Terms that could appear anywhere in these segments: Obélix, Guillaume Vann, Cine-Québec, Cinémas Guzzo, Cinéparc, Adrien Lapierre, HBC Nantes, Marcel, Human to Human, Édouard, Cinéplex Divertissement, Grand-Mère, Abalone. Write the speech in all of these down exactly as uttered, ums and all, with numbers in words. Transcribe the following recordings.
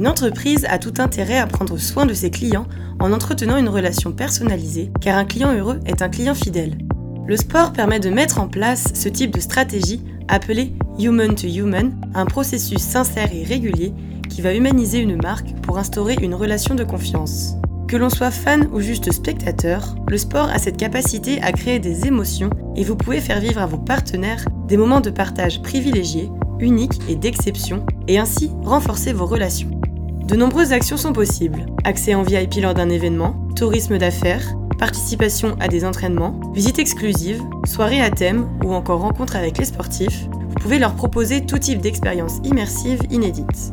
Une entreprise a tout intérêt à prendre soin de ses clients en entretenant une relation personnalisée, car un client heureux est un client fidèle. Le sport permet de mettre en place ce type de stratégie appelée « Human to Human », un processus sincère et régulier qui va humaniser une marque pour instaurer une relation de confiance. Que l'on soit fan ou juste spectateur, le sport a cette capacité à créer des émotions et vous pouvez faire vivre à vos partenaires des moments de partage privilégiés, uniques et d'exception, et ainsi renforcer vos relations. De nombreuses actions sont possibles. Accès en V I P lors d'un événement, tourisme d'affaires, participation à des entraînements, visites exclusives, soirées à thème ou encore rencontres avec les sportifs. Vous pouvez leur proposer tout type d'expérience immersive inédite.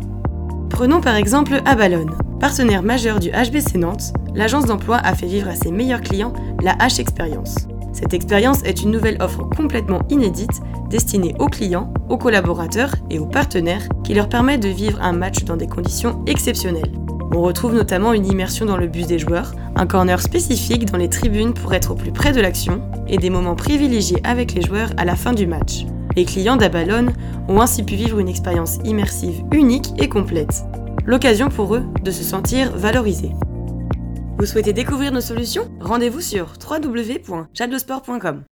Prenons par exemple Abalone. Partenaire majeur du H B C Nantes, l'agence d'emploi a fait vivre à ses meilleurs clients la H-Expérience. Cette expérience est une nouvelle offre complètement inédite destinée aux clients, aux collaborateurs et aux partenaires qui leur permet de vivre un match dans des conditions exceptionnelles. On retrouve notamment une immersion dans le bus des joueurs, un corner spécifique dans les tribunes pour être au plus près de l'action et des moments privilégiés avec les joueurs à la fin du match. Les clients d'Abalone ont ainsi pu vivre une expérience immersive unique et complète. L'occasion pour eux de se sentir valorisés. Vous souhaitez découvrir nos solutions ? Rendez-vous sur w w w point jadlesport point com.